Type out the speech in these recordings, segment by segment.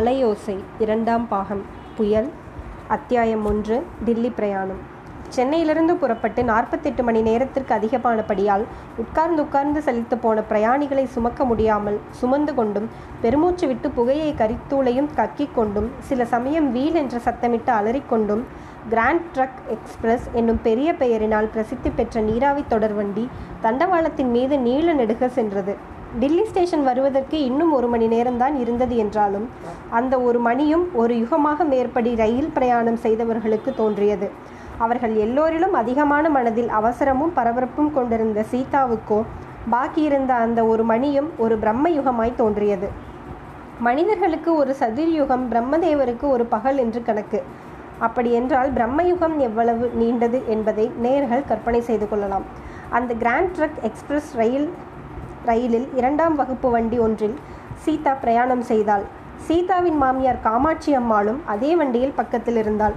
அலையோசை இரண்டாம் பாகம் புயல் அத்தியாயம் 1 டில்லி பிரயாணம். சென்னையிலிருந்து புறப்பட்டு 48 மணி நேரத்திற்கு அதிகமானபடியால் உட்கார்ந்து சலித்து போன பிரயாணிகளை சுமக்க முடியாமல் சுமந்து கொண்டும் பெருமூச்சு விட்டு புகையை கரித்தூளையும் கக்கிக் கொண்டும் சில சமயம் வீல் என்று சத்தமிட்டு அலறிக்கொண்டும் கிராண்ட் ட்ரக் எக்ஸ்பிரஸ் என்னும் பெரிய பெயரினால் பிரசித்தி பெற்ற நீராவி தொடர்வண்டி தண்டவாளத்தின் மீது நீள நெடுக சென்றது. டில்லி ஸ்டேஷன் வருவதற்கு இன்னும் 1 மணி நேரம்தான் இருந்தது என்றாலும் அந்த 1 மணியும் ஒரு யுகமாக மேற்படி ரயில் பிரயாணம் செய்தவர்களுக்கு தோன்றியது. அவர்கள் எல்லோரிலும் அதிகமான மனதில் அவசரமும் பரபரப்பும் கொண்டிருந்த சீதாவுக்கோ பாக்கியிருந்த அந்த 1 மணியும் ஒரு பிரம்ம யுகமாய் தோன்றியது. மனிதர்களுக்கு ஒரு சதுர்யுகம், பிரம்மதேவருக்கு ஒரு பகல் என்று கணக்கு. அப்படியென்றால் பிரம்மயுகம் எவ்வளவு நீண்டது என்பதை நேயர்கள் கற்பனை செய்து கொள்ளலாம். அந்த கிராண்ட் ட்ரக் எக்ஸ்பிரஸ் ரயிலில் 2ஆம் வகுப்பு வண்டி ஒன்றில் சீதா பிரயாணம் செய்தாள். சீதாவின் மாமியார் காமாட்சி அம்மாளும் அதே வண்டியில் பக்கத்தில் இருந்தாள்.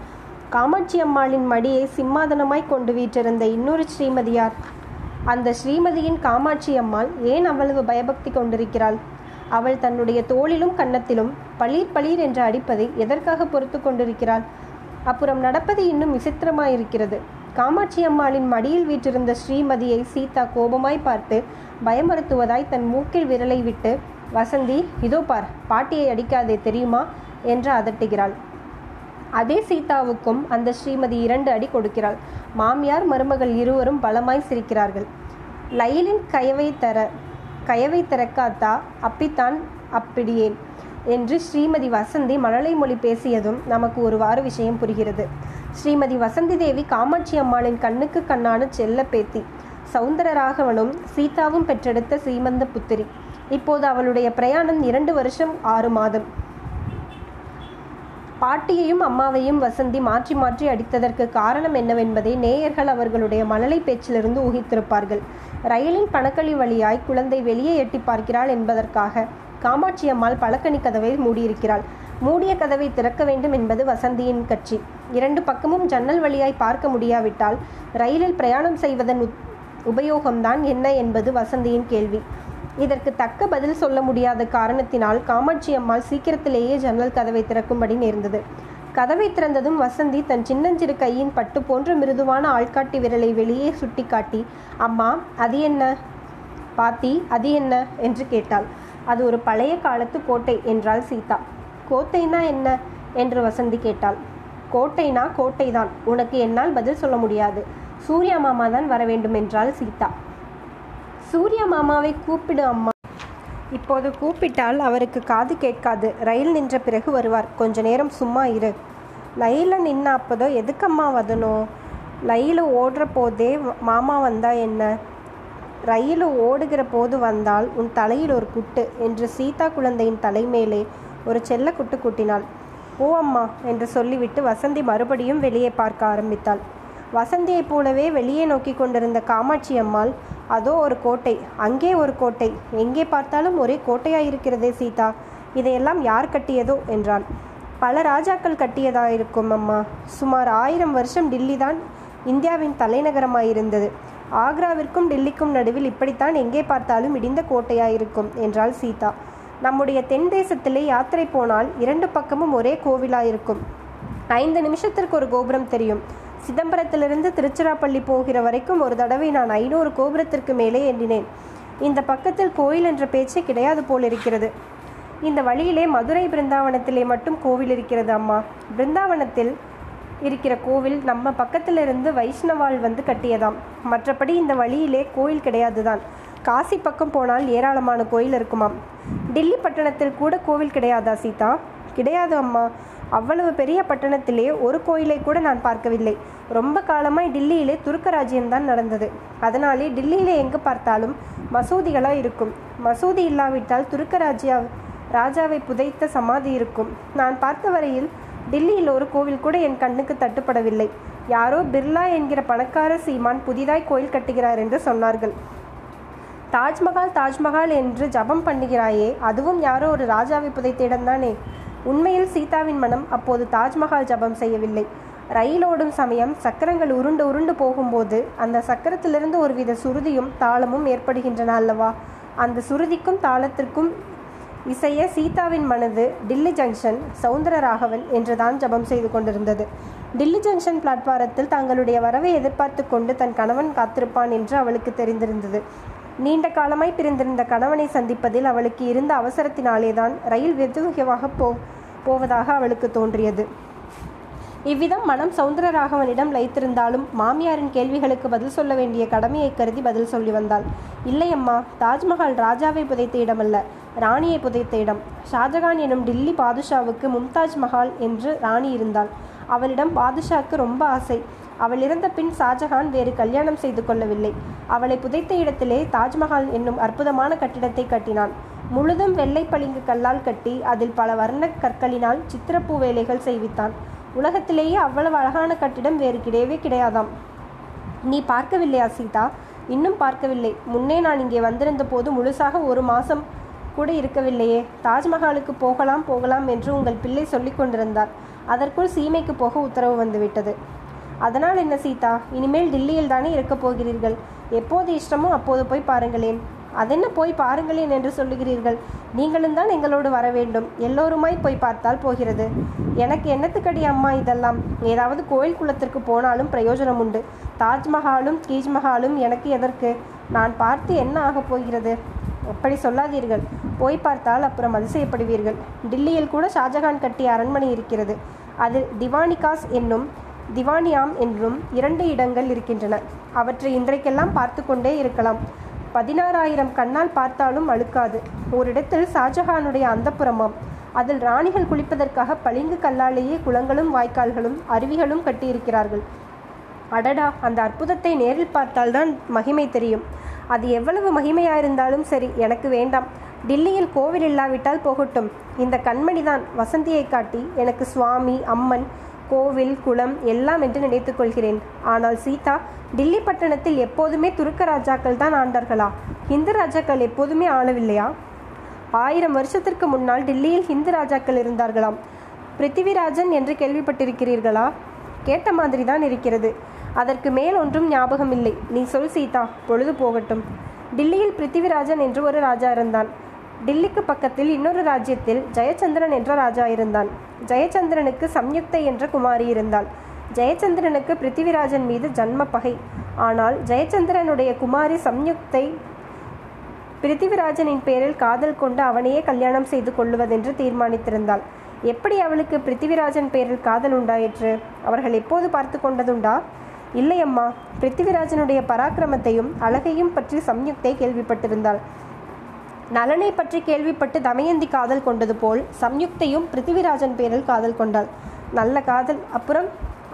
காமாட்சி அம்மாளின் மடியை சிம்மாதனமாய் கொண்டு வீற்றிருந்த இன்னொரு ஸ்ரீமதியார். அந்த ஸ்ரீமதியின் காமாட்சி அம்மாள் ஏன் அவ்வளவு பயபக்தி கொண்டிருக்கிறாள்? அவள் தன்னுடைய தோளிலும் கன்னத்திலும் பளீர் பளீர் என்று அடிப்பதை எதற்காக பொறுத்து கொண்டிருக்கிறாள்? அப்புறம் நடப்பது இன்னும் விசித்திரமாயிருக்கிறது. காமாட்சி அம்மாளின் மடியில் வீற்றிருந்த ஸ்ரீமதியை சீதா கோபமாய் பார்த்து பயமுறுத்துவதாய் தன் மூக்கில் விரலை விட்டு, "வசந்தி, இதோ பார், பாட்டியை அடிக்காதே தெரியுமா?" என்று அதட்டுகிறாள். அதே சீதாவுக்கும் அந்த ஸ்ரீமதி 2 அடி கொடுக்கிறாள். மாமியார் மருமகள் இருவரும் பலமாய் சிரிக்கிறார்கள். லயிலின் கயவை திறக்காத்தா அப்பித்தான் அப்படியேன் என்று ஸ்ரீமதி வசந்தி மழலை மொழி பேசியதும் நமக்கு ஒருவாறு விஷயம் புரிகிறது. ஸ்ரீமதி வசந்தி தேவி காமாட்சி அம்மாளின் கண்ணுக்கு கண்ணான செல்ல பேத்தி. சவுந்தர ராகவனும் சீதாவும் பெற்றெடுத்த சீமந்த புத்திரி. இப்போது அவளுடைய பிரயாணம் 2 வருஷம் 6 மாதம். பாட்டியையும் அம்மாவையும் வசந்தி மாற்றி மாற்றி அடித்ததற்கு காரணம் என்னவென்பதை நேயர்கள் அவர்களுடைய மழலை பேச்சிலிருந்து ஊகித்திருப்பார்கள். ரயிலின் பணக்களி வழியாய் குழந்தை வெளியே எட்டி பார்க்கிறாள் என்பதற்காக காமாட்சி அம்மாள் பழக்கணி கதவை மூடியிருக்கிறாள். மூடிய கதவை திறக்க வேண்டும் என்பது வசந்தியின் கட்சி. 2 பக்கமும் ஜன்னல் வழியாய் பார்க்க முடியாவிட்டால் ரயிலில் பிரயாணம் செய்வதன் உபயோகம்தான் என்ன என்பது வசந்தியின் கேள்வி. இதற்கு தக்க பதில் சொல்ல முடியாத காரணத்தினால் காமாட்சி அம்மாள் சீக்கிரத்திலேயே ஜன்னல் கதவை திறக்கும்படி நேர்ந்தது. கதவை திறந்ததும் வசந்தி தன் சின்னஞ்சிறு கையின் பட்டு போன்ற மிருதுவான ஆள்காட்டி விரலை வெளியே சுட்டி காட்டி, "அம்மா, அது என்ன? பாத்தி, அது என்ன?" என்று கேட்டாள். "அது ஒரு பழைய காலத்து கோட்டை" என்றாள் சீதா. "கோட்டைனா என்ன?" என்று வசந்தி கேட்டாள். "கோட்டைனா கோட்டை தான். உனக்கு என்னால் பதில் சொல்ல முடியாது. சூர்யா மாமா தான் வர வேண்டும்" என்றாள் சீதா. "சூர்யா மாமாவை கூப்பிடு அம்மா. இப்போது கூப்பிட்டால் அவருக்கு காது கேட்காது. ரயில் நின்ற பிறகு வருவார். கொஞ்ச நேரம் சும்மா இரு." "லயில நின்னா அப்போதோ எதுக்கம்மா வதனும்? லயில ஓடுற போதே மாமா வந்தா என்ன? ரயிலு ஓடுகிற போது வந்தால் உன் தலையில் ஒரு குட்டு" என்று சீதா குழந்தையின் தலைமேலே ஒரு செல்ல குட்டு குட்டினாள். "ஓ அம்மா" என்று சொல்லிவிட்டு வசந்தி மறுபடியும் வெளியே பார்க்க ஆரம்பித்தாள். வசந்தியைப் போலவே வெளியே நோக்கி கொண்டிருந்த காமாட்சி அம்மாள், "அதோ ஒரு கோட்டை, அங்கே ஒரு கோட்டை, எங்கே பார்த்தாலும் ஒரே கோட்டையாயிருக்கிறதே சீதா, இதையெல்லாம் யார் கட்டியதோ?" என்றாள். "பல ராஜாக்கள் கட்டியதாயிருக்கும் அம்மா. சுமார் 1000 வருஷம் டில்லி தான் இந்தியாவின் தலைநகரமாயிருந்தது. ஆக்ராவிற்கும் டில்லிக்கும் நடுவில் இப்படித்தான் எங்கே பார்த்தாலும் இடிந்த கோட்டையாயிருக்கும்" என்றாள் சீதா. "நம்முடைய தென் தேசத்திலே யாத்திரை போனால் 2 பக்கமும் ஒரே கோவிலாயிருக்கும். 5 நிமிஷத்திற்கு ஒரு கோபுரம் தெரியும். சிதம்பரத்திலிருந்து திருச்சிராப்பள்ளி போகிற வரைக்கும் ஒரு தடவை நான் 500 கோபுரத்திற்கு மேலே எண்ணினேன். இந்த பக்கத்தில் கோயில் என்ற பேச்சே கிடையாது போலிருக்கிறது. இந்த வழியிலே மதுரை பிருந்தாவனத்திலே மட்டும் கோவில் இருக்கிறது அம்மா. பிருந்தாவனத்தில் இருக்கிற கோவில் நம்ம பக்கத்திலிருந்து வைஷ்ணவாள் வந்து கட்டியதாம். மற்றபடி இந்த வழியிலே கோயில் கிடையாது தான். காசி பக்கம் போனால் ஏராளமான கோயில் இருக்குமாம். டில்லி பட்டணத்தில் கூட கோவில் கிடையாதா சீதா?" "கிடையாது அம்மா. அவ்வளவு பெரிய பட்டணத்திலே ஒரு கோயிலை கூட நான் பார்க்கவில்லை. ரொம்ப காலமாய் டில்லியிலே துருக்க ராஜ்யம்தான் நடந்தது. அதனாலே டில்லியிலே எங்கு பார்த்தாலும் மசூதிகளாக இருக்கும். மசூதி இல்லாவிட்டால் துருக்க ராஜாவை புதைத்த சமாதி இருக்கும். நான் பார்த்த வரையில் டில்லியில் ஒரு கோவில் கூட என் கண்ணுக்கு தட்டுப்படவில்லை. யாரோ பிர்லா என்கிற பணக்கார சீமான் புதிதாய் கோயில் கட்டுகிறார் என்று சொன்னார்கள். தாஜ்மஹால் தாஜ்மஹால் என்று ஜபம் பண்ணுகிறாயே, அதுவும் யாரோ ஒரு ராஜாவை புதைத்த இடம்தானே?" உண்மையில் சீதாவின் மனம் அப்போது தாஜ்மஹால் ஜபம் செய்யவில்லை. ரயில் ஓடும் சமயம் சக்கரங்கள் உருண்டு உருண்டு போகும்போது அந்த சக்கரத்திலிருந்து ஒருவித சுருதியும் தாளமும் ஏற்படுகின்றன அல்லவா? அந்த சுருதிக்கும் தாளத்திற்கும் இசைய சீதாவின் மனது டில்லி ஜங்ஷன் சவுந்தர ராகவன் என்றுதான் ஜபம் செய்து கொண்டிருந்தது. டில்லி ஜங்ஷன் பிளாட்பாரத்தில் தங்களுடைய வரவை எதிர்பார்த்து கொண்டு தன் கணவன் காத்திருப்பான் என்று அவளுக்கு தெரிந்திருந்தது. நீண்ட காலமாய் பிரிந்திருந்த கணவனை சந்திப்பதில் அவளுக்கு இருந்த அவசரத்தினாலேதான் ரயில் வெகுவாக போவதாக அவளுக்கு தோன்றியது. இவ்விதம் மனம் சவுந்தர ராகவனிடம் லயித்திருந்தாலும் மாமியாரின் கேள்விகளுக்கு பதில் சொல்ல வேண்டிய கடமையை கருதி பதில் சொல்லி வந்தாள். இல்லையம்மா, தாஜ்மஹால் ராஜாவை புதைத்த இடமல்ல, ராணியை புதைத்த இடம். ஷாஜகான் எனும் டில்லி பாதுஷாவுக்கு மும்தாஜ் மஹால் என்று ராணி இருந்தாள். அவளிடம் பாதுஷாவுக்கு ரொம்ப ஆசை. அவள் இறந்த பின் ஷாஜகான் வேறு கல்யாணம் செய்து கொள்ளவில்லை. அவளை புதைத்த இடத்திலே தாஜ்மஹால் என்னும் அற்புதமான கட்டிடத்தை கட்டினான். முழுதும் வெள்ளை பளிங்கு கல்லால் கட்டி அதில் பல வர்ண கற்களினால் சித்திரப்பூ வேலைகள் செய்வித்தான். உலகத்திலேயே அவ்வளவு அழகான கட்டிடம் வேறு கிடையவே கிடையாதாம். நீ பார்க்கவில்லையா சீதா? இன்னும் பார்க்கவில்லை. முன்னே நான் இங்கே வந்திருந்த போது முழுசாக ஒரு மாசம் கூட இருக்கவில்லையே. தாஜ்மஹாலுக்கு போகலாம் போகலாம் என்று உங்கள் பிள்ளை சொல்லிக் கொண்டிருந்தார். அதற்குள் சீமைக்கு போக உத்தரவு வந்துவிட்டது. அதனால் என்ன சீதா, இனிமேல் டில்லியில் தானே இருக்கப் போகிறீர்கள்? எப்போது இஷ்டமோ அப்போது போய் பாருங்களேன். அதென்ன போய் பாருங்களேன் என்று சொல்லுகிறீர்கள்? நீங்களும் தான் எங்களோடு வர வேண்டும். எல்லோருமாய் போய் பார்த்தால் போகிறது. எனக்கு என்னத்துக்கடி அம்மா இதெல்லாம்? ஏதாவது கோயில் குளத்திற்கு போனாலும் பிரயோஜனம் உண்டு. தாஜ்மஹாலும் கீஜ்மஹாலும் எனக்கு எதற்கு? நான் பார்த்து என்ன ஆகப் போகிறது? அப்படி சொல்லாதீர்கள். போய் பார்த்தால் அப்புறம் அதிசயப்படுவீர்கள். டில்லியில் கூட ஷாஜகான் கட்டிய அரண்மனை இருக்கிறது. அதில் திவானிகாஸ் என்னும் திவானியாம் என்றும் 2 இடங்கள் இருக்கின்றன. அவற்றை இன்றைக்கெல்லாம் பார்த்து கொண்டே இருக்கலாம். 16,000 கண்ணால் பார்த்தாலும் அழுக்காது. ஓரிடத்தில் ஷாஜகானுடைய அந்தப்புறமாம். அதில் ராணிகள் குளிப்பதற்காக பளிங்கு கல்லாலேயே குளங்களும் வாய்க்கால்களும் அருவிகளும் கட்டியிருக்கிறார்கள். அடடா, அந்த அற்புதத்தை நேரில் பார்த்தால்தான் மகிமை தெரியும். அது எவ்வளவு மகிமையாயிருந்தாலும் சரி, எனக்கு வேண்டாம். டில்லியில் கோவில் இல்லாவிட்டால் போகட்டும். இந்த கண்மணிதான் வசந்தியை காட்டி எனக்கு சுவாமி, அம்மன், கோவில், குளம் எல்லாம் என்று நினைத்து கொள்கிறேன். ஆனால் சீதா, டில்லி பட்டணத்தில் எப்போதுமே துருக்க ராஜாக்கள் தான் ஆண்டார்களா? ஹிந்து ராஜாக்கள் எப்போதுமே ஆளவில்லையா? 1000 வருஷத்திற்கு முன்னால் டில்லியில் ஹிந்து ராஜாக்கள் இருந்தார்களாம். பிருத்திவிராஜன் என்று கேள்விப்பட்டிருக்கிறீர்களா? கேட்ட மாதிரி தான் இருக்கிறது. அதற்கு மேல் ஒன்றும் ஞாபகம் இல்லை. நீ சொல் சீதா, பொழுது போகட்டும். டில்லியில் பிருத்திவிராஜன் என்று ஒரு ராஜா இருந்தான். டில்லிக்கு பக்கத்தில் இன்னொரு ராஜ்யத்தில் ஜெயச்சந்திரன் என்ற ராஜா இருந்தான். ஜெயச்சந்திரனுக்கு சம்யுக்தை என்ற குமாரி இருந்தாள். ஜெயச்சந்திரனுக்கு பிருத்திவிராஜன் மீது ஜன்ம பகை. ஆனால் ஜெயச்சந்திரனுடைய குமாரி சம்யுக்தை பிருத்திவிராஜனின் பேரில் காதல் கொண்டு அவனையே கல்யாணம் செய்து கொள்ளுவதென்று தீர்மானித்திருந்தாள். எப்படி அவளுக்கு பிருத்திவிராஜன் பேரில் காதல் உண்டாயிற்று? அவர்கள் எப்போது பார்த்து கொண்டதுண்டா? இல்லையம்மா, பிருத்திவிராஜனுடைய பராக்கிரமத்தையும் அழகையும் பற்றி சம்யுக்தை கேள்விப்பட்டிருந்தாள். நலனை பற்றி கேள்விப்பட்டு தமயந்தி காதல் கொண்டது போல் சம்யுக்தையும் பிருத்திவிராஜன் பேரில் காதல் கொண்டாள். நல்ல காதல்.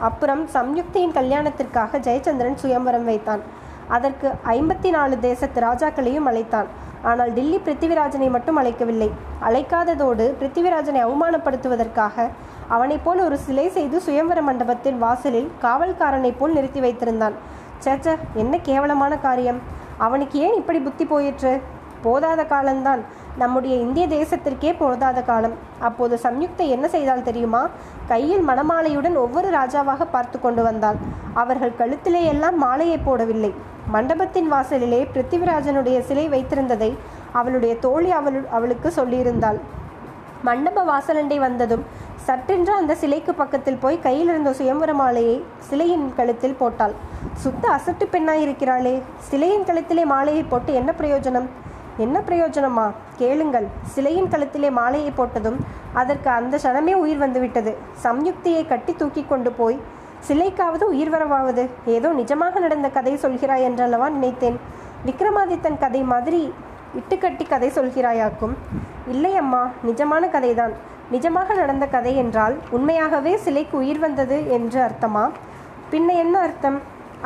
அப்புறம் சம்யுக்தையின் கல்யாணத்திற்காக ஜெயச்சந்திரன் சுயம்பரம் வைத்தான். அதற்கு 54 தேசத்து ராஜாக்களையும் அழைத்தான். ஆனால் டில்லி பிருத்திவிராஜனை மட்டும் அழைக்கவில்லை. அழைக்காததோடு பிருத்திவிராஜனை அவமானப்படுத்துவதற்காக அவனைப் போல் ஒரு சிலை செய்து சுயம்பர மண்டபத்தின் வாசலில் காவல்காரனைப் போல் நிறுத்தி வைத்திருந்தான். சேச்ச, என்ன கேவலமான காரியம்! அவனுக்கு ஏன் இப்படி புத்தி போயிற்று? போதாத காலம்தான், நம்முடைய இந்திய தேசத்திற்கே போதாத காலம். அப்போது சம்யுக்தை என்ன செய்தால் தெரியுமா? கையில் மணமாலையுடன் ஒவ்வொரு ராஜாவாக பார்த்து கொண்டு வந்தாள். அவர்கள் கழுத்திலே எல்லாம் மாலையை போடவில்லை. மண்டபத்தின் வாசலிலே பிருத்திவிராஜனுடைய சிலை வைத்திருந்ததை அவளுடைய தோழி அவளுக்கு சொல்லியிருந்தாள். மண்டப வாசலண்டை வந்ததும் சட்டென்று அந்த சிலைக்கு பக்கத்தில் போய் கையில் இருந்த சுயம்பர மாலையை சிலையின் கழுத்தில் போட்டாள். சுத்த அசட்டு பெண்ணாயிருக்கிறாளே, சிலையின் கழுத்திலே மாலையை போட்டு என்ன பிரயோஜனம்? என்ன பிரயோஜனமா? கேளுங்கள். சிலையின் கழுத்திலே மாலையை போட்டதும் அதற்கு அந்த க்ஷணமே உயிர் வந்துவிட்டது. சம்யுக்தியை கட்டி தூக்கி கொண்டு போய் சிலைக்காவது உயிர் வரவாவது ஏதோ நிஜமாக நடந்த கதை சொல்கிறாய் என்றல்லவா நினைத்தேன். விக்ரமாதித்தன் கதை மாதிரி இட்டுக்கட்டி கதை சொல்கிறாயாக்கும். இல்லையம்மா, நிஜமான கதைதான். நிஜமாக நடந்த கதை என்றால் உண்மையாகவே சிலைக்கு உயிர் வந்தது என்று அர்த்தமா? பின்ன என்ன அர்த்தம்?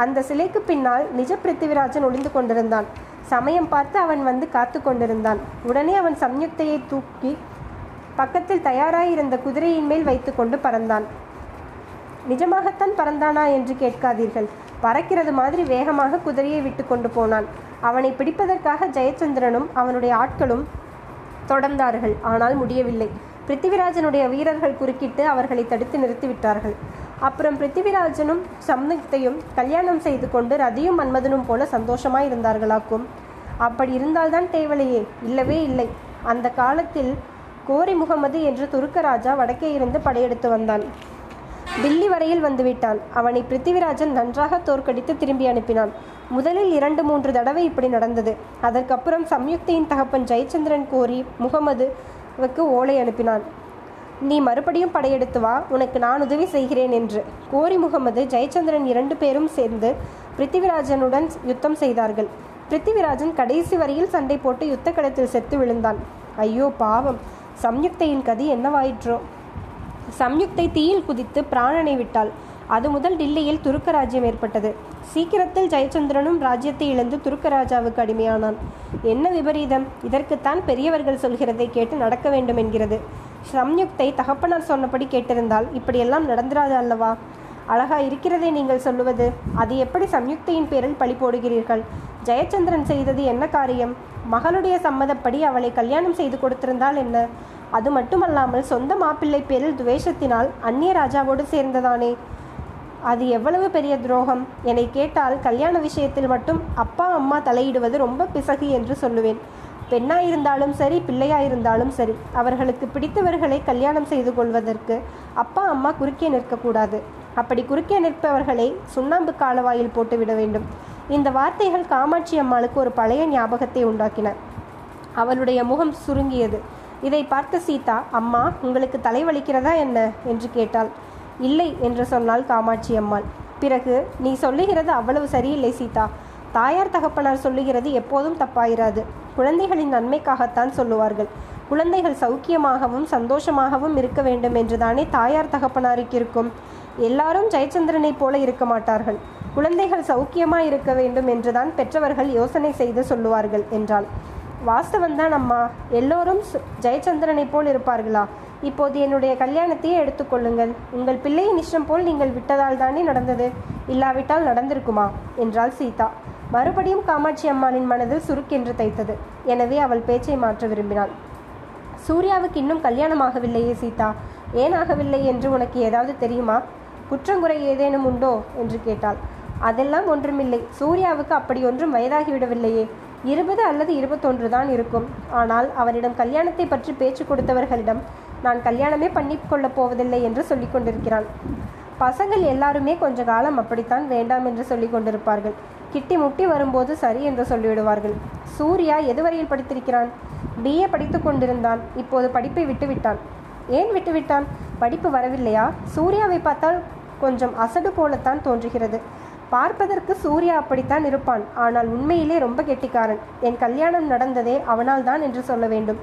அந்த சிலைக்கு பின்னால் நிஜ பிருத்திவிராஜன் ஒளிந்து கொண்டிருந்தான். சமயம் பார்த்து அவன் வந்து காத்து கொண்டிருந்தான். உடனே அவன் சம்யுக்தையை தூக்கி பக்கத்தில் தயாராயிருந்த குதிரையின் மேல் வைத்து கொண்டு பறந்தான். நிஜமாகத்தான் பறந்தானா என்று கேட்காதீர்கள். பறக்கிறது மாதிரி வேகமாக குதிரையை விட்டு கொண்டு போனான். அவனை பிடிப்பதற்காக ஜெயச்சந்திரனும் அவனுடைய ஆட்களும் தொடர்ந்தார்கள். ஆனால் முடியவில்லை. பிருத்திவிராஜனுடைய வீரர்கள் குறுக்கிட்டு அவர்களை தடுத்து நிறுத்திவிட்டார்கள். அப்புறம் பிருத்திவிராஜனும் சம்யுக்தையும் கல்யாணம் செய்து கொண்டு ரதியும் மன்மதனும் போல சந்தோஷமாய் இருந்தார்களாக்கும். அப்படி இருந்தால்தான் தேவலையே, இல்லவே இல்லை. அந்த காலத்தில் கோரி முகமது என்ற துருக்க ராஜா வடக்கே இருந்து படையெடுத்து வந்தான். டில்லி வரையில் வந்துவிட்டான். அவனை பிருத்திவிராஜன் நன்றாக தோற்கடித்து திரும்பி அனுப்பினான். முதலில் 2-3 தடவை இப்படி நடந்தது. அதற்கப்புறம் சம்யுக்தையின் தகப்பன் ஜெயச்சந்திரன் கோரி முகமதுவுக்கு ஓலை அனுப்பினான், நீ மறுபடியும் படையெடுத்து வா, உனக்கு நான் உதவி செய்கிறேன் என்று. கோரி முகமது, ஜெயச்சந்திரன் 2 பேரும் சேர்ந்து பிருத்திவிராஜனுடன் யுத்தம் செய்தார்கள். பிருத்திவிராஜன் கடைசி வரையில் சண்டை போட்டு யுத்த களத்தில் செத்து விழுந்தான். ஐயோ பாவம், சம்யுக்தையின் கதி என்னவாயிற்றோ? சம்யுக்தை தீயில் குதித்து பிராணனை விட்டாள். அது முதல் டில்லியில் துருக்க ராஜ்யம் ஏற்பட்டது. சீக்கிரத்தில் ஜெயச்சந்திரனும் ராஜ்யத்தை இழந்து துருக்க ராஜாவுக்கு அடிமையானான். என்ன விபரீதம்! இதற்குத்தான் பெரியவர்கள் சொல்கிறதை கேட்டு நடக்க வேண்டும் என்கிறது. சம்யுக்தை தகப்பனார் சொன்னபடி கேட்டிருந்தால் இப்படியெல்லாம் நடந்திராது அல்லவா? அழகா இருக்கிறதே நீங்கள் சொல்லுவது. அது எப்படி சம்யுக்தையின் பேரில் பழி போடுகிறீர்கள்? ஜெயச்சந்திரன் செய்தது என்ன காரியம்? மகளுடைய சம்மதப்படி அவளை கல்யாணம் செய்து கொடுத்திருந்தால் என்ன? அது மட்டுமல்லாமல் சொந்த மாப்பிள்ளை பேரில் துவேஷத்தினால் அந்நிய ராஜாவோடு சேர்ந்ததானே? அது எவ்வளவு பெரிய துரோகம்! என்னை கேட்டால் கல்யாண விஷயத்தில் மட்டும் அப்பா அம்மா தலையிடுவது ரொம்ப பிசகு என்று சொல்லுவேன். பெண்ணாயிருந்தாலும் சரி, பிள்ளையாயிருந்தாலும் சரி, அவர்களுக்கு பிடித்தவர்களை கல்யாணம் செய்து கொள்வதற்கு அப்பா அம்மா குறுக்கே நிற்கக்கூடாது. அப்படி குறுக்கே நிற்பவர்களை சுண்ணாம்பு காலவாயில் போட்டுவிட வேண்டும். இந்த வார்த்தைகள் காமாட்சி அம்மாளுக்கு ஒரு பழைய ஞாபகத்தை உண்டாக்கின. அவளுடைய முகம் சுருங்கியது. இதை பார்த்த சீதா, அம்மா உங்களுக்கு தலைவலிக்கிறதா என்ன என்று கேட்டாள். இல்லை என்று சொன்னாள் காமாட்சி அம்மாள். பிறகு, நீ சொல்லுகிறது அவ்வளவு சரியில்லை சீதா. தாயார் தகப்பனார் சொல்லுகிறது எப்போதும் தப்பாயிராது. குழந்தைகளின் நன்மைக்காகத்தான் சொல்லுவார்கள். குழந்தைகள் சௌக்கியமாகவும் சந்தோஷமாகவும் இருக்க வேண்டும் என்றுதானே தாயார் தகப்பனாருக்கு இருக்கும். எல்லாரும் ஜெயச்சந்திரனை போல இருக்க மாட்டார்கள். குழந்தைகள் சௌக்கியமாக இருக்க வேண்டும் என்றுதான் பெற்றவர்கள் யோசனை செய்து சொல்லுவார்கள் என்றாள். வாஸ்தவந்தான் அம்மா, எல்லோரும் ஜெயச்சந்திரனை போல் இருப்பார்களா? இப்போது என்னுடைய கல்யாணத்தையே எடுத்துக்கொள்ளுங்கள். உங்கள் பிள்ளையின் இஷ்டம் போல் நீங்கள் விட்டதால் தானே நடந்தது, இல்லாவிட்டால் நடந்திருக்குமா என்றாள் சீதா. மறுபடியும் காமாட்சி அம்மாளின் மனதில் சுருக்கென்று தைத்தது. எனவே அவள் பேச்சை மாற்ற விரும்பினாள். சூர்யாவுக்கு இன்னும் கல்யாணமாகவில்லையே சீதா, ஏனாகவில்லை என்று உனக்கு ஏதாவது தெரியுமா? குற்றங்குறை ஏதேனும் உண்டோ என்று கேட்டாள். அதெல்லாம் ஒன்றுமில்லை, சூர்யாவுக்கு அப்படி ஒன்றும் வயதாகிவிடவில்லையே, 20 அல்லது 21 தான் இருக்கும். ஆனால் அவரிடம் கல்யாணத்தை பற்றி பேச்சு கொடுத்தவர்களிடம் நான் கல்யாணமே பண்ணிக்கொள்ளப் போவதில்லை என்று சொல்லி கொண்டிருக்கிறான். பசங்கள் எல்லாருமே கொஞ்ச காலம் அப்படித்தான் வேண்டாம் என்று சொல்லி கொண்டிருப்பார்கள். கிட்டி முட்டி வரும்போது சரி என்று சொல்லிவிடுவார்கள். சூர்யா எதுவரையில் படித்திருக்கிறான்? BA படித்து கொண்டிருந்தான். இப்போது படிப்பை விட்டுவிட்டான். ஏன் விட்டுவிட்டான்? படிப்பு வரவில்லையா? சூர்யாவை பார்த்தால் கொஞ்சம் அசடு போலத்தான் தோன்றுகிறது. பார்ப்பதற்கு சூர்யா அப்படித்தான் இருப்பான். ஆனால் உண்மையிலே ரொம்ப கெட்டிக்காரன். என் கல்யாணம் நடந்ததே அவனால் தான் என்று சொல்ல வேண்டும்.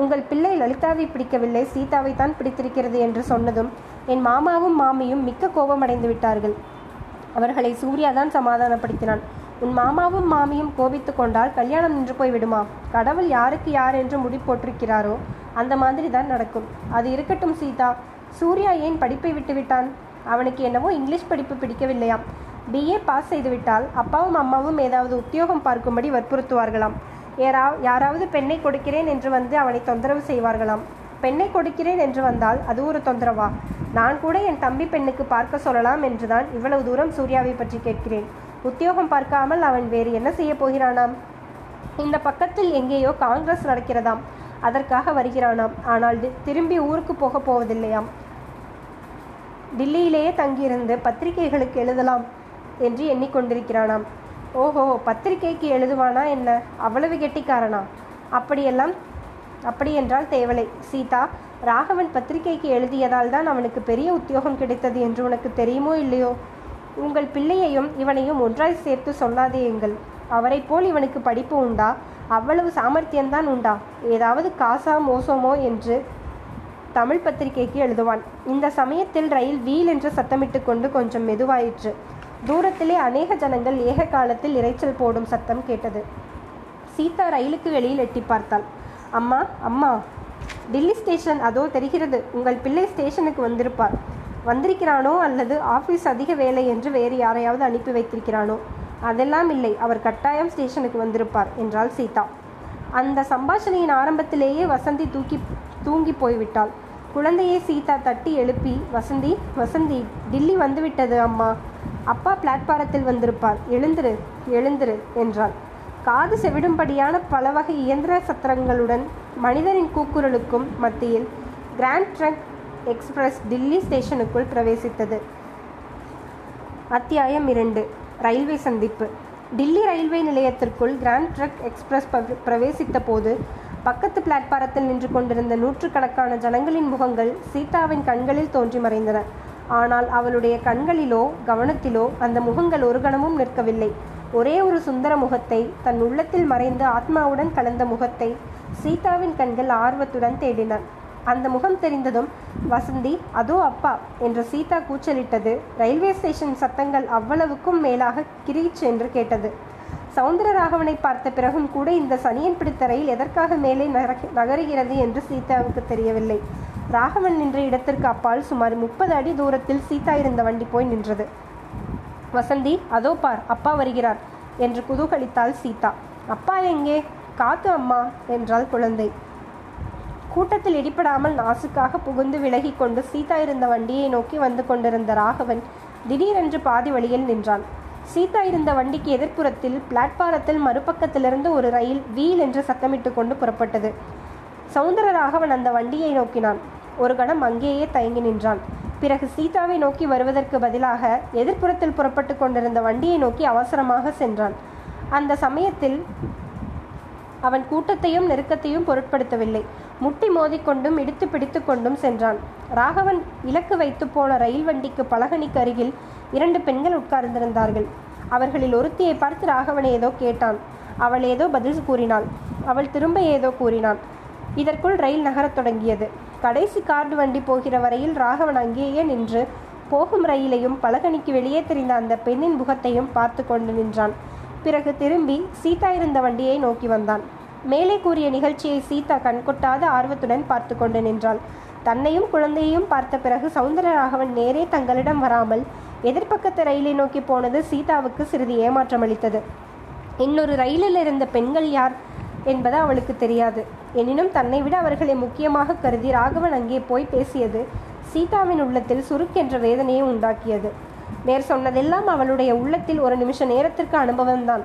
உங்கள் பிள்ளை லலிதாவை பிடிக்கவில்லை, சீதாவை தான் பிடித்திருக்கிறது என்று சொன்னதும் என் மாமாவும் மாமியும் மிக்க கோபமடைந்து விட்டார்கள். அவர்களை சூர்யா தான் சமாதானப்படுத்தினான். உன் மாமாவும் மாமியும் கோபித்து கொண்டால் கல்யாணம் நின்று போய் விடுமா? கடவுள் யாருக்கு யார் என்று முடி போட்டிருக்கிறாரோ அந்த மாதிரி தான் நடக்கும். அது இருக்கட்டும் சீதா, சூர்யா ஏன் படிப்பை விட்டுவிட்டான்? அவனுக்கு என்னவோ இங்கிலீஷ் படிப்பு பிடிக்கவில்லையாம். BA பாஸ் செய்துவிட்டால் அப்பாவும் அம்மாவும் ஏதாவது உத்தியோகம் பார்க்கும்படி வற்புறுத்துவார்களாம். யாராவது பெண்ணை கொடுக்கிறேன் என்று வந்து அவனை தொந்தரவு செய்வார்களாம். பெண்ணை கொடுக்கிறேன் என்று வந்தால் அது ஒரு தொந்தரவா? நான் கூட என் தம்பி பெண்ணுக்கு பார்க்க சொல்லலாம் என்றுதான் இவ்வளவு தூரம் சூர்யாவை பற்றி கேட்கிறேன். உத்தியோகம் பார்க்காமல் அவன் வேறு என்ன செய்ய போகிறானாம்? இந்த பக்கத்தில் எங்கேயோ காங்கிரஸ் நடக்கிறதாம், அதற்காக வருகிறானாம். ஆனால் திரும்பி ஊருக்கு போக போவதில்லையாம். டில்லியிலேயே தங்கியிருந்து பத்திரிகைகளுக்கு எழுதலாம் என்று எண்ணிக்கொண்டிருக்கிறானாம். ஓஹோ, பத்திரிகைக்கு எழுதுவானா என்ன? அவ்வளவு கெட்டிக்காரனா? அப்படியென்றால் தேவலை. சீதா, ராகவன் பத்திரிகைக்கு எழுதியதால் தான் அவனுக்கு பெரிய உத்தியோகம் கிடைத்தது என்று உனக்கு தெரியுமோ இல்லையோ? உங்கள் பிள்ளையையும் இவனையும் ஒன்றாய் சேர்த்து சொல்லாதேயுங்கள். அவரை போல் இவனுக்கு படிப்பு உண்டா? அவ்வளவு சாமர்த்தியம்தான் உண்டா? ஏதாவது காசா மோசமோ என்று தமிழ் பத்திரிகைக்கு எழுதுவான். இந்த சமயத்தில் ரயில் வீல் என்று சத்தமிட்டு கொண்டு கொஞ்சம் மெதுவாயிற்று. தூரத்திலே அநேக ஜனங்கள் ஏக காலத்தில் இறைச்சல் போடும் சத்தம் கேட்டது. சீதா ரயிலுக்கு வெளியில் எட்டி பார்த்தாள். அம்மா, அம்மா, டில்லி ஸ்டேஷன் அதோ தெரிகிறது. உங்கள் பிள்ளை ஸ்டேஷனுக்கு வந்திருக்கிறானோ அல்லது ஆஃபீஸ் அதிக வேலை என்று வேறு யாரையாவது அனுப்பி வைத்திருக்கிறானோ? அதெல்லாம் இல்லை, அவர் கட்டாயம் ஸ்டேஷனுக்கு வந்திருப்பார் என்றாள் சீதா. அந்த சம்பாஷணையின் ஆரம்பத்திலேயே வசந்தி தூங்கி போய்விட்டாள். குழந்தையை சீதா தட்டி எழுப்பி, வசந்தி, வசந்தி, டில்லி வந்துவிட்டது அம்மா, அப்பா பிளாட்பாரத்தில் வந்திருப்பார், எழுந்திரு எழுந்திரு என்றாள். காது செவிடும்படியான பல வகை இயந்திர சத்திரங்களுடன் மனிதனின் கூக்குரலுக்கும் மத்தியில் கிராண்ட் ட்ரக் எக்ஸ்பிரஸ் டில்லி ஸ்டேஷனுக்குள் பிரவேசித்தது. அத்தியாயம் 2. ரயில்வே சந்திப்பு. டில்லி ரயில்வே நிலையத்திற்குள் கிராண்ட் ட்ரக் எக்ஸ்பிரஸ் பிரவேசித்த போது பக்கத்து பிளாட்பாரத்தில் நின்று கொண்டிருந்த நூற்றுக்கணக்கான ஜனங்களின் முகங்கள் சீதாவின் கண்களில் தோன்றி மறைந்தன. ஆனால் அவளுடைய கண்களிலோ கவனத்திலோ அந்த முகங்கள் ஒரு கணமும் நிற்கவில்லை. ஒரே ஒரு சுந்தர முகத்தை, தன் உள்ளத்தில் மறைந்து ஆத்மாவுடன் கலந்த முகத்தை சீதாவின் கண்கள் ஆர்வத்துடன் தேடின. அந்த முகம் தெரிந்ததும் வசந்தி "அதோ அப்பா" என்று சீதா கூச்சலிட்டது. ரயில்வே ஸ்டேஷன் சத்தங்கள் அவ்வளவுக்கும் மேலாக கிரீச் என்று கேட்டது. சவுந்தர ராகவனை பார்த்த பிறகும் கூட இந்த சனியன் பிடித்த ரயில் எதற்காக மேலே நகருகிறது என்று சீதாவுக்கு தெரியவில்லை. ராகவன் நின்ற இடத்திற்கு அப்பால் சுமார் 30 அடி தூரத்தில் சீதா இருந்த வண்டி போய் நின்றது. "வசந்தி, அதோ பார், அப்பா வருகிறார்" என்று குதூகலித்தாள் சீதா. "அப்பா எங்கே?" "காத்து அம்மா" என்றாள் குழந்தை. கூட்டத்தில் இடிபடாமல் நாசுக்காக புகுந்து விலகி கொண்டு சீதா இருந்த வண்டியை நோக்கி வந்து கொண்டிருந்த ராகவன் திடீரென்று பாதி வழியில் நின்றான். சீதா இருந்த வண்டிக்கு எதிர்ப்புறத்தில் பிளாட்பாரத்தில் மறுபக்கத்திலிருந்து ஒரு ரயில் வீல் என்று சத்தமிட்டு கொண்டு புறப்பட்டது. சவுந்தர ராகவன் அந்த வண்டியை நோக்கினான். ஒரு கணம் அங்கேயே தயங்கி நின்றான். பிறகு சீதாவை நோக்கி வருவதற்கு பதிலாக எதிர்ப்புறத்தில் புறப்பட்டு கொண்டிருந்த வண்டியை நோக்கி அவசரமாக சென்றான். அந்த சமயத்தில் அவன் கூட்டத்தையும் நெருக்கத்தையும் பொருட்படுத்தவில்லை. முட்டி மோதிக்கொண்டும் இடித்து பிடித்து கொண்டும் சென்றான். ராகவன் இலக்கு வைத்து போன ரயில் வண்டிக்கு பலகணிக்கு அருகில் 2 பெண்கள் உட்கார்ந்திருந்தார்கள். அவர்களில் ஒருத்தியை பார்த்து ராகவன் ஏதோ கேட்டான். அவள் ஏதோ பதில் கூறினாள். அவள் திரும்ப ஏதோ கூறினான். இதற்குள் ரயில் நகரத் தொடங்கியது. கடைசி கார்டு வண்டி போகிற வரையில் ராகவன் அங்கேயே நின்று போகும் ரயிலையும் பலகணிக்கு வெளியே தெரிந்த அந்த பெண்ணின் முகத்தையும் பார்த்து கொண்டு நின்றான். பிறகு திரும்பி சீதா இருந்த வண்டியை நோக்கி வந்தான். மேலே கூறிய நிகழ்ச்சியை சீதா கண்கொட்டாத ஆர்வத்துடன் பார்த்து கொண்டு நின்றாள். தன்னையும் குழந்தையையும் பார்த்த பிறகு சவுந்தர ராகவன் நேரே தங்களிடம் வராமல் எதிர்பக்கத்து ரயிலை நோக்கி போனது சீதாவுக்கு சிறிது ஏமாற்றமளித்தது. இன்னொரு ரயிலில் இருந்த பெண்கள் யார் என்பது அவளுக்கு தெரியாது. எனினும் தன்னை விட அவர்களை முக்கியமாக கருதி ராகவன் அங்கே போய் பேசியது சீதாவின் உள்ளத்தில் சுருக்கென்ற வேதனையை உண்டாக்கியது. மேற் சொன்னதெல்லாம் அவளுடைய உள்ளத்தில் ஒரு நிமிஷ நேரத்திற்கு அனுபவம்தான்.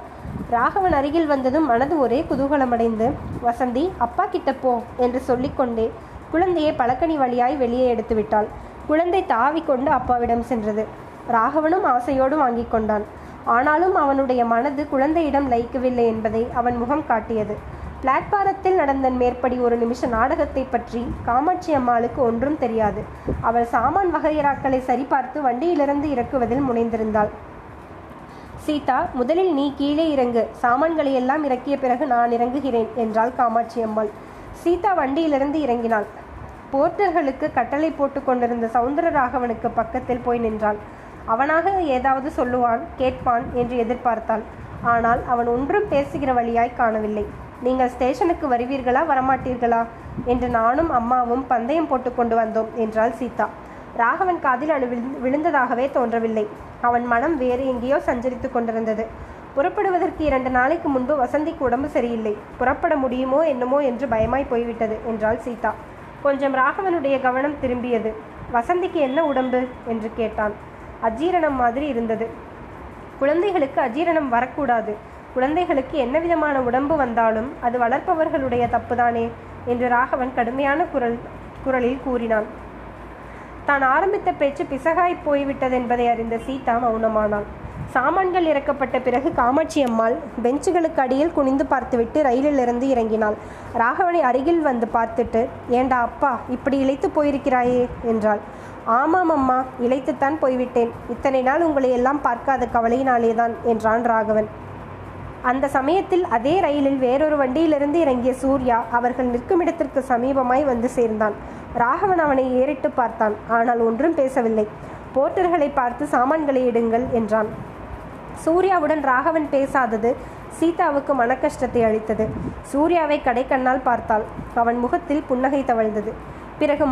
ராகவன் அருகில் வந்ததும் மனது ஒரே குதூகலமடைந்து "வசந்தி, அப்பா கிட்ட போ" என்று சொல்லிக்கொண்டே குழந்தையை பலகணி வழியாய் வெளியே எடுத்து விட்டாள். குழந்தை தாவிக்கொண்டு அப்பாவிடம் சென்றது. ராகவனும் ஆசையோடு வாங்கி கொண்டான். ஆனாலும் அவனுடைய மனது குழந்தையிடம் லயிக்கவில்லை என்பதை அவன் முகம் காட்டியது. பிளாட்பாரத்தில் நடந்த மேற்படி ஒரு நிமிஷ நாடகத்தை பற்றி காமாட்சி அம்மாளுக்கு ஒன்றும் தெரியாது. அவள் சாமான் வகையராக்களை சரிபார்த்து வண்டியிலிருந்து இறக்குவதில் முனைந்திருந்தாள். "சீதா, முதலில் நீ கீழே இறங்கு. சாமான்களை எல்லாம் இறக்கிய பிறகு நான் இறங்குகிறேன்" என்றாள் காமாட்சி அம்மாள். சீதா வண்டியிலிருந்து இறங்கினாள். போர்ட்டர்களுக்கு கட்டளை போட்டு கொண்டிருந்த சவுந்தர ராகவனுக்கு பக்கத்தில் போய் நின்றாள். அவனாக ஏதாவது சொல்லுவான், கேட்பான் என்று எதிர்பார்த்தாள். ஆனால் அவன் ஒன்றும் பேசுகிற வழியாய் காணவில்லை. "நீங்கள் ஸ்டேஷனுக்கு வருவீர்களா வரமாட்டீர்களா என்று நானும் அம்மாவும் பந்தயம் போட்டு கொண்டு வந்தோம்" என்றாள் சீதா. ராகவன் காதில் விழுந்ததாகவே தோன்றவில்லை. அவன் மனம் வேறு எங்கேயோ சஞ்சரித்து கொண்டிருந்தது. புறப்படுவதற்கு 2 நாளைக்கு முன்பு வசந்திக்கு உடம்பு சரியில்லை. புறப்பட முடியுமோ என்னமோ என்று பயமாய் போய்விட்டது என்றாள் சீதா. கொஞ்சம் ராகவனுடைய கவனம் திரும்பியது. "வசந்திக்கு என்ன உடம்பு?" என்று கேட்டான். "அஜீரணம் மாதிரி இருந்தது." "குழந்தைகளுக்கு அஜீரணம் வரக்கூடாது. குழந்தைகளுக்கு என்ன விதமான உடம்பு வந்தாலும் அது வளர்ப்பவர்களுடைய தப்புதானே?" என்று ராகவன் கடுமையான குரலில் கூறினான். தான் ஆரம்பித்த பேச்சு பிசகாய் போய்விட்டது என்பதை அறிந்த சீதா மௌனமானாள். சாமான்கள் இறக்கப்பட்ட பிறகு காமாட்சி அம்மாள் பெஞ்சுகளுக்கு அடியில் குனிந்து பார்த்துவிட்டு ரயிலிலிருந்து இறங்கினாள். ராகவனை அருகில் வந்து பார்த்துட்டு "ஏண்டா அப்பா, இப்படி இழைத்து போயிருக்கிறாயே" என்றாள். "ஆமாம் அம்மா, இழைத்துத்தான் போய்விட்டேன். இத்தனை நாள் உங்களை எல்லாம் பார்க்காத கவலையினாலேதான்" என்றான் ராகவன். அந்த சமயத்தில் அதே ரயிலில் வேறொரு வண்டியிலிருந்து இறங்கிய சூர்யா அவர்கள் நிற்கும் இடத்திற்கு சமீபமாய் வந்து சேர்ந்தான். ராகவன் அவனை ஏறிட்டு பார்த்தான். ஆனால் ஒன்றும் பேசவில்லை. போர்ட்டர்களை பார்த்து "சாமான்களை எடுங்கள்" என்றான். சூர்யாவுடன் ராகவன் பேசாதது சீதாவுக்கு மன கஷ்டத்தை அளித்தது. சூர்யாவை கடைக்கண்ணால் பார்த்தாள். அவன் முகத்தில் புன்னகை தவழ்ந்தது. பிறகு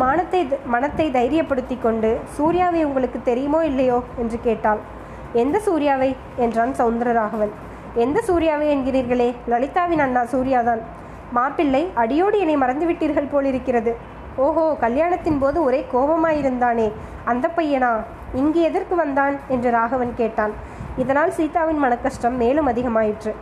மனத்தை தைரியப்படுத்தி கொண்டு "சூர்யாவை உங்களுக்கு தெரியுமோ இல்லையோ?" என்று கேட்டாள். "எந்த சூர்யாவை?" என்றான் சவுந்தர ராகவன். "எந்த சூர்யாவை என்கிறீர்களே? லலிதாவின் அண்ணா சூர்யாதான்." "மாப்பிள்ளை, அடியோடு என்னை மறந்துவிட்டீர்கள் போலிருக்கிறது." "ஓஹோ, கல்யாணத்தின் போது ஒரே கோபமாயிருந்தானே, அந்த பையனா? இங்கு எதற்கு வந்தான்?" என்று ராகவன் கேட்டான். இதனால் சீதாவின் மனக்கஷ்டம் மேலும் அதிகமாயிற்று.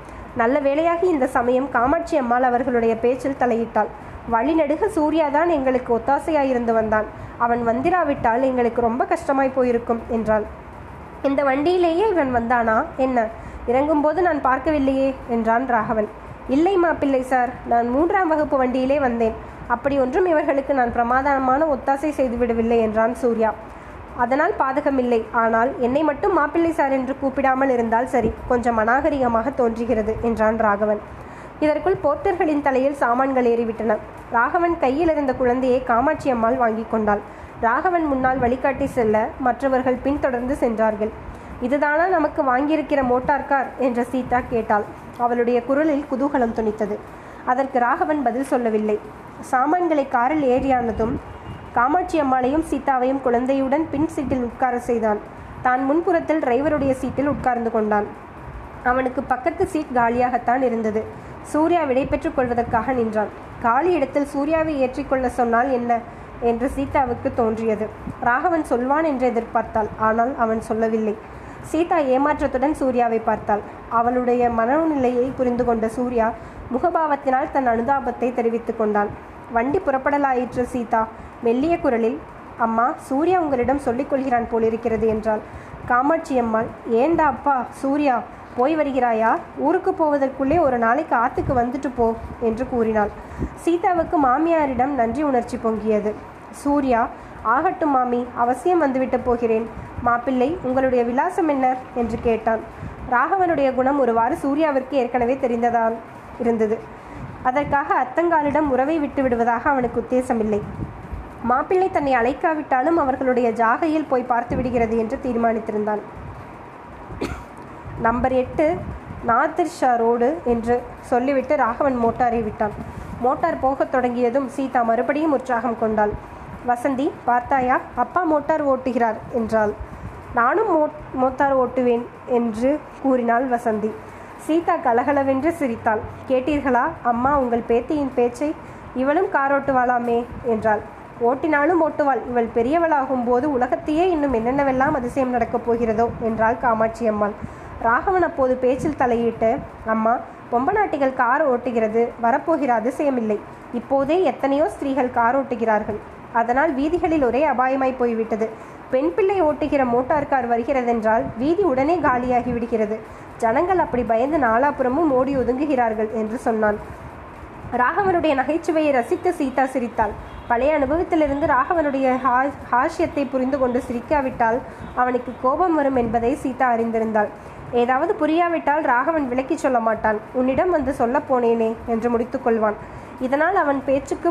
நல்ல வேளையாக இந்த சமயம் காமாட்சி அம்மாள் அவர்களுடைய பேச்சில் தலையிட்டாள். வழிநடுக சூர்யாதான் எங்களுக்கு ஒத்தாசையாயிருந்து வந்தான். அவன் வந்திராவிட்டால் எங்களுக்கு ரொம்ப கஷ்டமாய் போயிருக்கும் என்றாள். இந்த வண்டியிலேயே இவன் வந்தானா என்ன? இறங்கும்போது நான் பார்க்கவில்லையே என்றான் ராகவன். இல்லை மாப்பிள்ளை சார், நான் 3ஆம் வகுப்பு வண்டியிலே வந்தேன். அப்படி ஒன்றும் இவர்களுக்கு நான் பிரமாதமான ஒத்தாசை செய்துவிடவில்லை என்றான் சூர்யா. அதனால் பாதகமில்லை. ஆனால் என்னை மட்டும் மாப்பிள்ளை சார் என்று கூப்பிடாமல் இருந்தால் சரி, கொஞ்சம் அநாகரிகமாக தோன்றுகிறது என்றான் ராகவன். இதற்குள் போர்ட்டர்களின் தலையில் சாமான்கள் ஏறிவிட்டன. ராகவன் கையில் இருந்த குழந்தையை காமாட்சி அம்மாள் வாங்கி கொண்டாள். ராகவன் முன்னால் வழிகாட்டி செல்ல மற்றவர்கள் பின்தொடர்ந்து சென்றார்கள். இதுதானா நமக்கு வாங்கியிருக்கிற மோட்டார் கார் என்ற சீதா கேட்டாள். அவளுடைய குரலில் குதூகலம் துணித்தது. அதற்கு ராகவன் பதில் சொல்லவில்லை. சாமான்களை காரில் ஏறியானதும் காமாட்சி அம்மாளையும் சீதாவையும் குழந்தையுடன் பின் சீட்டில் உட்கார செய்தான். தான் முன்புறத்தில் டிரைவருடைய சீட்டில் உட்கார்ந்து கொண்டான். அவனுக்கு பக்கத்து சீட் காலியாகத்தான் இருந்தது. சூர்யா விடை பெற்றுக் கொள்வதற்காக நின்றான். காலி இடத்தில் சூர்யாவை ஏற்றிக்கொள்ள சொன்னால் என்ன என்று சீதாவுக்கு தோன்றியது. ராகவன் சொல்வான் என்று எதிர்பார்த்தாள். ஆனால் அவன் சொல்லவில்லை. சீதா ஏமாற்றத்துடன் சூர்யாவை பார்த்தாள். அவளுடைய மனநிலையை புரிந்து கொண்ட சூர்யா முகபாவத்தினால் தன் அனுதாபத்தை தெரிவித்துக் கொண்டான். வண்டி புறப்படலாயிற்று. சீதா மெல்லிய குரலில், அம்மா, சூர்யா உங்களிடம் சொல்லிக்கொள்கிறான் போலிருக்கிறது என்றாள். காமாட்சி அம்மாள், ஏண்டா அப்பா சூர்யா, போய் வருகிறாயா? ஊருக்கு போவதற்குள்ளே ஒரு நாளைக்கு ஆற்றுக்கு வந்துட்டு போ என்று கூறினாள். சீதாவுக்கு மாமியாரிடம் நன்றி உணர்ச்சி பொங்கியது. சூர்யா, ஆகட்டும் மாமி, அவசியம் வந்துவிட்டு போகிறேன். மாப்பிள்ளை, உங்களுடைய விலாசம் என்ன என்று கேட்டான். ராகவனுடைய குணம் ஒருவாறு சூர்யாவிற்கு ஏற்கனவே தெரிந்ததான் இருந்தது. அதற்காக அத்தங்காலிடம் உறவை விட்டு விடுவதாக அவனுக்கு உத்தேசமில்லை. மாப்பிள்ளை தன்னை அழைக்காவிட்டாலும் அவர்களுடைய ஜாகையில் போய் பார்த்து விடுகிறது என்று தீர்மானித்திருந்தான். நம்பர் 8 நாதிர்ஷா ரோடு என்று சொல்லிவிட்டு ராகவன் மோட்டாரை விட்டான். மோட்டார் போகத் தொடங்கியதும் சீதா மறுபடியும் உற்சாகம் கொண்டாள். வசந்தி, பார்த்தாயா, அப்பா மோட்டார் ஓட்டுகிறார் என்றாள். நானும் மோட்டார் ஓட்டுவேன் என்று கூறினாள் வசந்தி. சீதா கலகலவென்று சிரித்தாள். கேட்டீர்களா அம்மா, உங்கள் பேத்தியின் பேச்சை, இவளும் காரோட்டுவாளாமே என்றாள். ஓட்டினாலும் ஓட்டுவாள். இவள் பெரியவளாகும் போது உலகத்தையே இன்னும் என்னென்னவெல்லாம் அதிசயம் நடக்கப் போகிறதோ என்றாள் காமாட்சி அம்மாள். ராகவன் அப்போது பேச்சில் தலையிட்டு, அம்மா, பொம்பநாட்டிகள் கார் ஓட்டுகிறது வரப்போகிற அதிசயமில்லை. இப்போதே எத்தனையோ ஸ்திரீகள் கார் ஓட்டுகிறார்கள். அதனால் வீதிகளில் ஒரே அபாயமாய் போய்விட்டது. பெண் பிள்ளை ஓட்டுகிற மோட்டார் கார் வருகிறதென்றால் வீதி உடனே காலியாகி விடுகிறது. ஜனங்கள் அப்படி பயந்து நாலாபுறமும் ஓடி ஒதுங்குகிறார்கள் என்று சொன்னான். ராகவனுடைய நகைச்சுவையை ரசித்து சீதா சிரித்தாள். பழைய அனுபவத்திலிருந்து ராகவனுடைய ஹாஷ்யத்தை புரிந்து கொண்டு சிரிக்காவிட்டால் அவனுக்கு கோபம் வரும் என்பதை சீதா அறிந்திருந்தாள். ஏதாவது புரியாவிட்டால் ராகவன் விளக்கி சொல்ல மாட்டான். உன்னிடம் வந்து சொல்ல போனேனே என்று முடித்து கொள்வான். இதனால் அவன் பேச்சுக்கு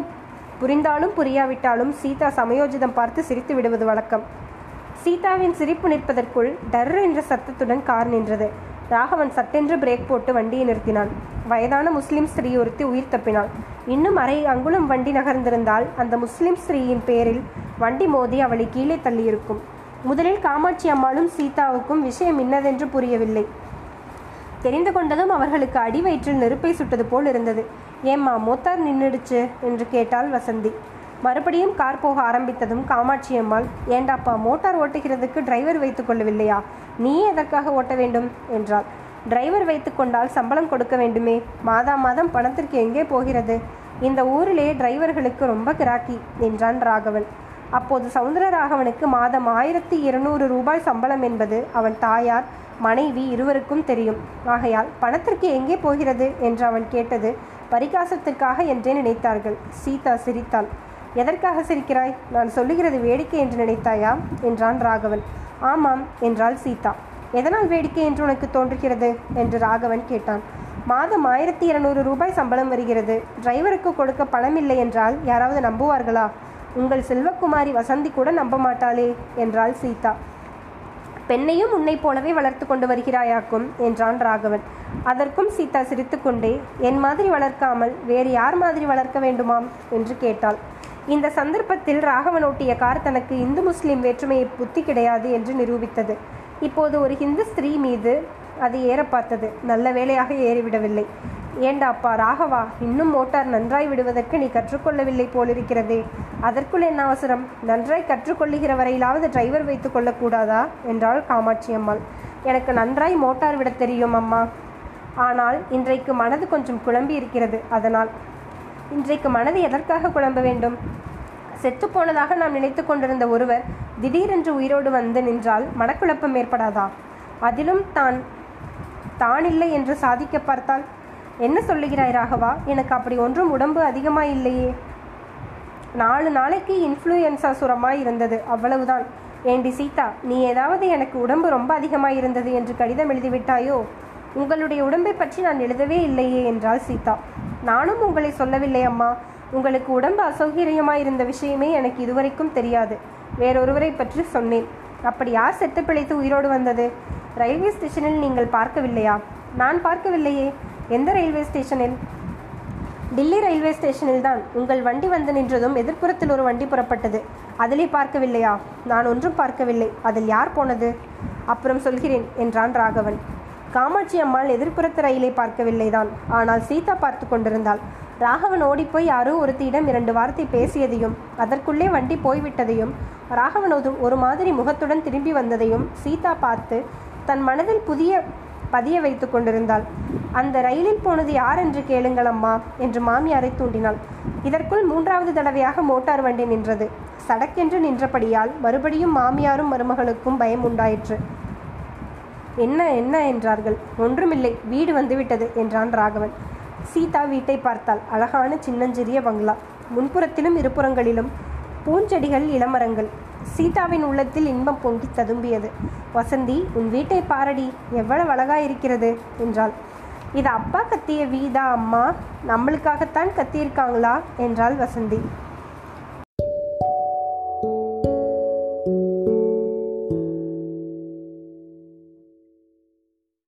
புரிந்தாலும் புரியாவிட்டாலும் சீதா சமயோஜிதம் பார்த்து சிரித்து விடுவது வழக்கம். சீதாவின் சிரிப்பு நிற்பதற்குள் டர் என்ற சத்தத்துடன் கார் நின்றது. ராகவன் சட்டென்று பிரேக் போட்டு வண்டியை நிறுத்தினான். வயதான முஸ்லிம் ஸ்திரீ ஒருத்தி உயிர் தப்பினாள். இன்னும் அரை அங்குலம் வண்டி நகர்ந்திருந்தால் அந்த முஸ்லிம் ஸ்திரீயின் பேரில் வண்டி மோதி அவளை கீழே தள்ளியிருக்கும். முதலில் காமாட்சி அம்மாளும் சீதாவுக்கும் விஷயம் இன்னதென்று புரியவில்லை. தெரிந்து கொண்டதும் அவர்களுக்கு அடி வயிற்றில் நெருப்பை சுட்டது போல் இருந்தது. ஏம்மா மோட்டார் நின்றுடுச்சு என்று கேட்டாள் வசந்தி. மறுபடியும் கார் போக ஆரம்பித்ததும் காமாட்சி அம்மாள், ஏண்டாப்பா மோட்டார் ஓட்டுகிறதுக்கு டிரைவர் வைத்துக் கொள்ளவில்லையா? நீ எதற்காக ஓட்ட வேண்டும் என்றாள். டிரைவர் வைத்துக்கொண்டால் சம்பளம் கொடுக்க வேண்டுமே. மாதா மாதம் பணத்திற்கு எங்கே போகிறது? இந்த ஊரிலே டிரைவர்களுக்கு ரொம்ப கிராக்கி என்றான் ராகவன். அப்போது சவுந்தர ராகவனுக்கு மாதம் 1200 ரூபாய் சம்பளம் என்பது அவன் தாயார் மனைவி இருவருக்கும் தெரியும். ஆகையால் பணத்திற்கு எங்கே போகிறது என்று அவன் கேட்டது பரிகாசத்திற்காக என்றே நினைத்தார்கள். சீதா சிரித்தாள். எதற்காக சிரிக்கிறாய்? நான் சொல்லுகிறது வேடிக்கை என்று நினைத்தாயா என்றான் ராகவன். ஆமாம் என்றாள் சீதா. எதனால் வேடிக்கை என்று உனக்கு தோன்றுகிறது என்று ராகவன் கேட்டான். மாதம் 1200 ரூபாய் சம்பளம் வருகிறது. டிரைவருக்கு கொடுக்க பணம் இல்லை என்றால் யாராவது நம்புவார்களா? உங்கள் செல்வக்குமாரி வசந்தி கூட நம்ப மாட்டாளே என்றாள் சீதா. பெண்ணையும் உன்னை போலவே வளர்த்து கொண்டு வருகிறாயாக்கும் என்றான் ராகவன். அதற்கும் சீதா சிரித்துக்கொண்டே, என் மாதிரி வளர்க்காமல் வேறு யார் மாதிரி வளர்க்க வேண்டுமாம் என்று கேட்டாள். இந்த சந்தர்ப்பத்தில் ராகவன் ஓட்டிய கார் தனக்கு இந்து முஸ்லீம் வேற்றுமையை புத்தி கிடையாது என்று நிரூபித்தது. இப்போது ஒரு ஹிந்து ஸ்திரீ மீது அது ஏற பார்த்தது. நல்ல வேளையாக ஏறிவிடவில்லை. ஏண்டாப்பா ராகவா, இன்னும் மோட்டார் நன்றாய் விடுவதற்கு நீ கற்றுக்கொள்ளவில்லை போலிருக்கிறதே. அதற்குள் என்ன அவசரம்? நன்றாய் கற்றுக்கொள்ளுகிற வரையிலாவது டிரைவர் வைத்து கொள்ளக்கூடாதா என்றாள் காமாட்சி அம்மாள். எனக்கு நன்றாய் மோட்டார் விட தெரியும் அம்மா. ஆனால் இன்றைக்கு மனது கொஞ்சம் குழம்பி இருக்கிறது. அதனால் இன்றைக்கு மனது எதற்காக குழம்ப வேண்டும்? செத்து போனதாக நாம் நினைத்து கொண்டிருந்த ஒருவர் திடீரென்று உயிரோடு வந்து நின்றால் மனக்குழப்பம் ஏற்படாதா? அதிலும் தானில்லை என்று சாதிக்க பார்த்தால். என்ன சொல்லுகிறாய் ராகவா? எனக்கு அப்படி ஒன்றும் உடம்பு அதிகமாக இல்லையே. 4 நாளைக்கு இன்ஃப்ளூயன்ஸா சுரமாக இருந்தது, அவ்வளவுதான். ஏண்டி சீதா, நீ ஏதாவது எனக்கு உடம்பு ரொம்ப அதிகமாக இருந்தது என்று கடிதம் எழுதிவிட்டாயோ? உங்களுடைய உடம்பை பற்றி நான் எழுதவே இல்லையே என்றாள் சீதா. நானும் உங்களை சொல்லவில்லை அம்மா. உங்களுக்கு உடம்பு அசௌகரியமாக இருந்த விஷயமே எனக்கு இதுவரைக்கும் தெரியாது. வேறொருவரை பற்றி சொன்னேன். அப்படி யார் செத்து பிழைத்து உயிரோடு வந்தது? ரயில்வே ஸ்டேஷனில் நீங்கள் பார்க்கவில்லையா? நான் பார்க்கவில்லையே. எந்த ரயில்வே ஸ்டேஷனில்? டில்லி ரயில்வே ஸ்டேஷனில் தான். உங்கள் வண்டி வந்து நின்றதும் எதிர்ப்புறத்தில் ஒரு வண்டி புறப்பட்டது. அதிலே பார்க்கவில்லையா? நான் ஒன்றும் பார்க்கவில்லை. அதில் யார் போனது? அப்புறம் சொல்கிறேன் என்றான் ராகவன். காமாட்சி அம்மாள் எதிர்ப்புறத்து ரயிலை பார்க்கவில்லை தான். ஆனால் சீதா பார்த்து கொண்டிருந்தாள். ராகவன் ஓடிப்போய் யாரோ ஒருத்தியிடம் 2 வார்த்தை பேசியதையும் அதற்குள்ளே வண்டி போய்விட்டதையும் ராகவன் ஒரு மாதிரி முகத்துடன் திரும்பி வந்ததையும் சீதா பார்த்து தன் மனதில் புதிய பதிய வைத்து கொண்டிருந்தாள். அந்த ரயிலில் போனது யார் என்று கேளுங்கள் அம்மா என்று மாமியாரை தூண்டினாள். இதற்குள் 3வது தடவையாக மோட்டார் வண்டி நின்றது. சடக்கென்று நின்றபடியால் மறுபடியும் மாமியாரும் மருமகளுக்கும் பயம் உண்டாயிற்று. என்ன என்ன என்றார்கள். ஒன்றுமில்லை, வீடு வந்துவிட்டது என்றான் ராகவன். சீதா வீட்டை பார்த்தாள். அழகான சின்னஞ்சிறிய பங்களா. முன்புறத்திலும் இருபுறங்களிலும் பூஞ்செடிகள், இளமரங்கள். சீதாவின் உள்ளத்தில் இன்பம் பொங்கி ததும்பியது. வசந்தி, உன் வீட்டை பாரடி, எவ்வளவு அழகாக இருக்கிறது என்றாள். இது அப்பா கத்திய வீடா அம்மா? நம்மளுக்காகத்தான் கத்தியிருக்காங்களா என்றாள் வசந்தி.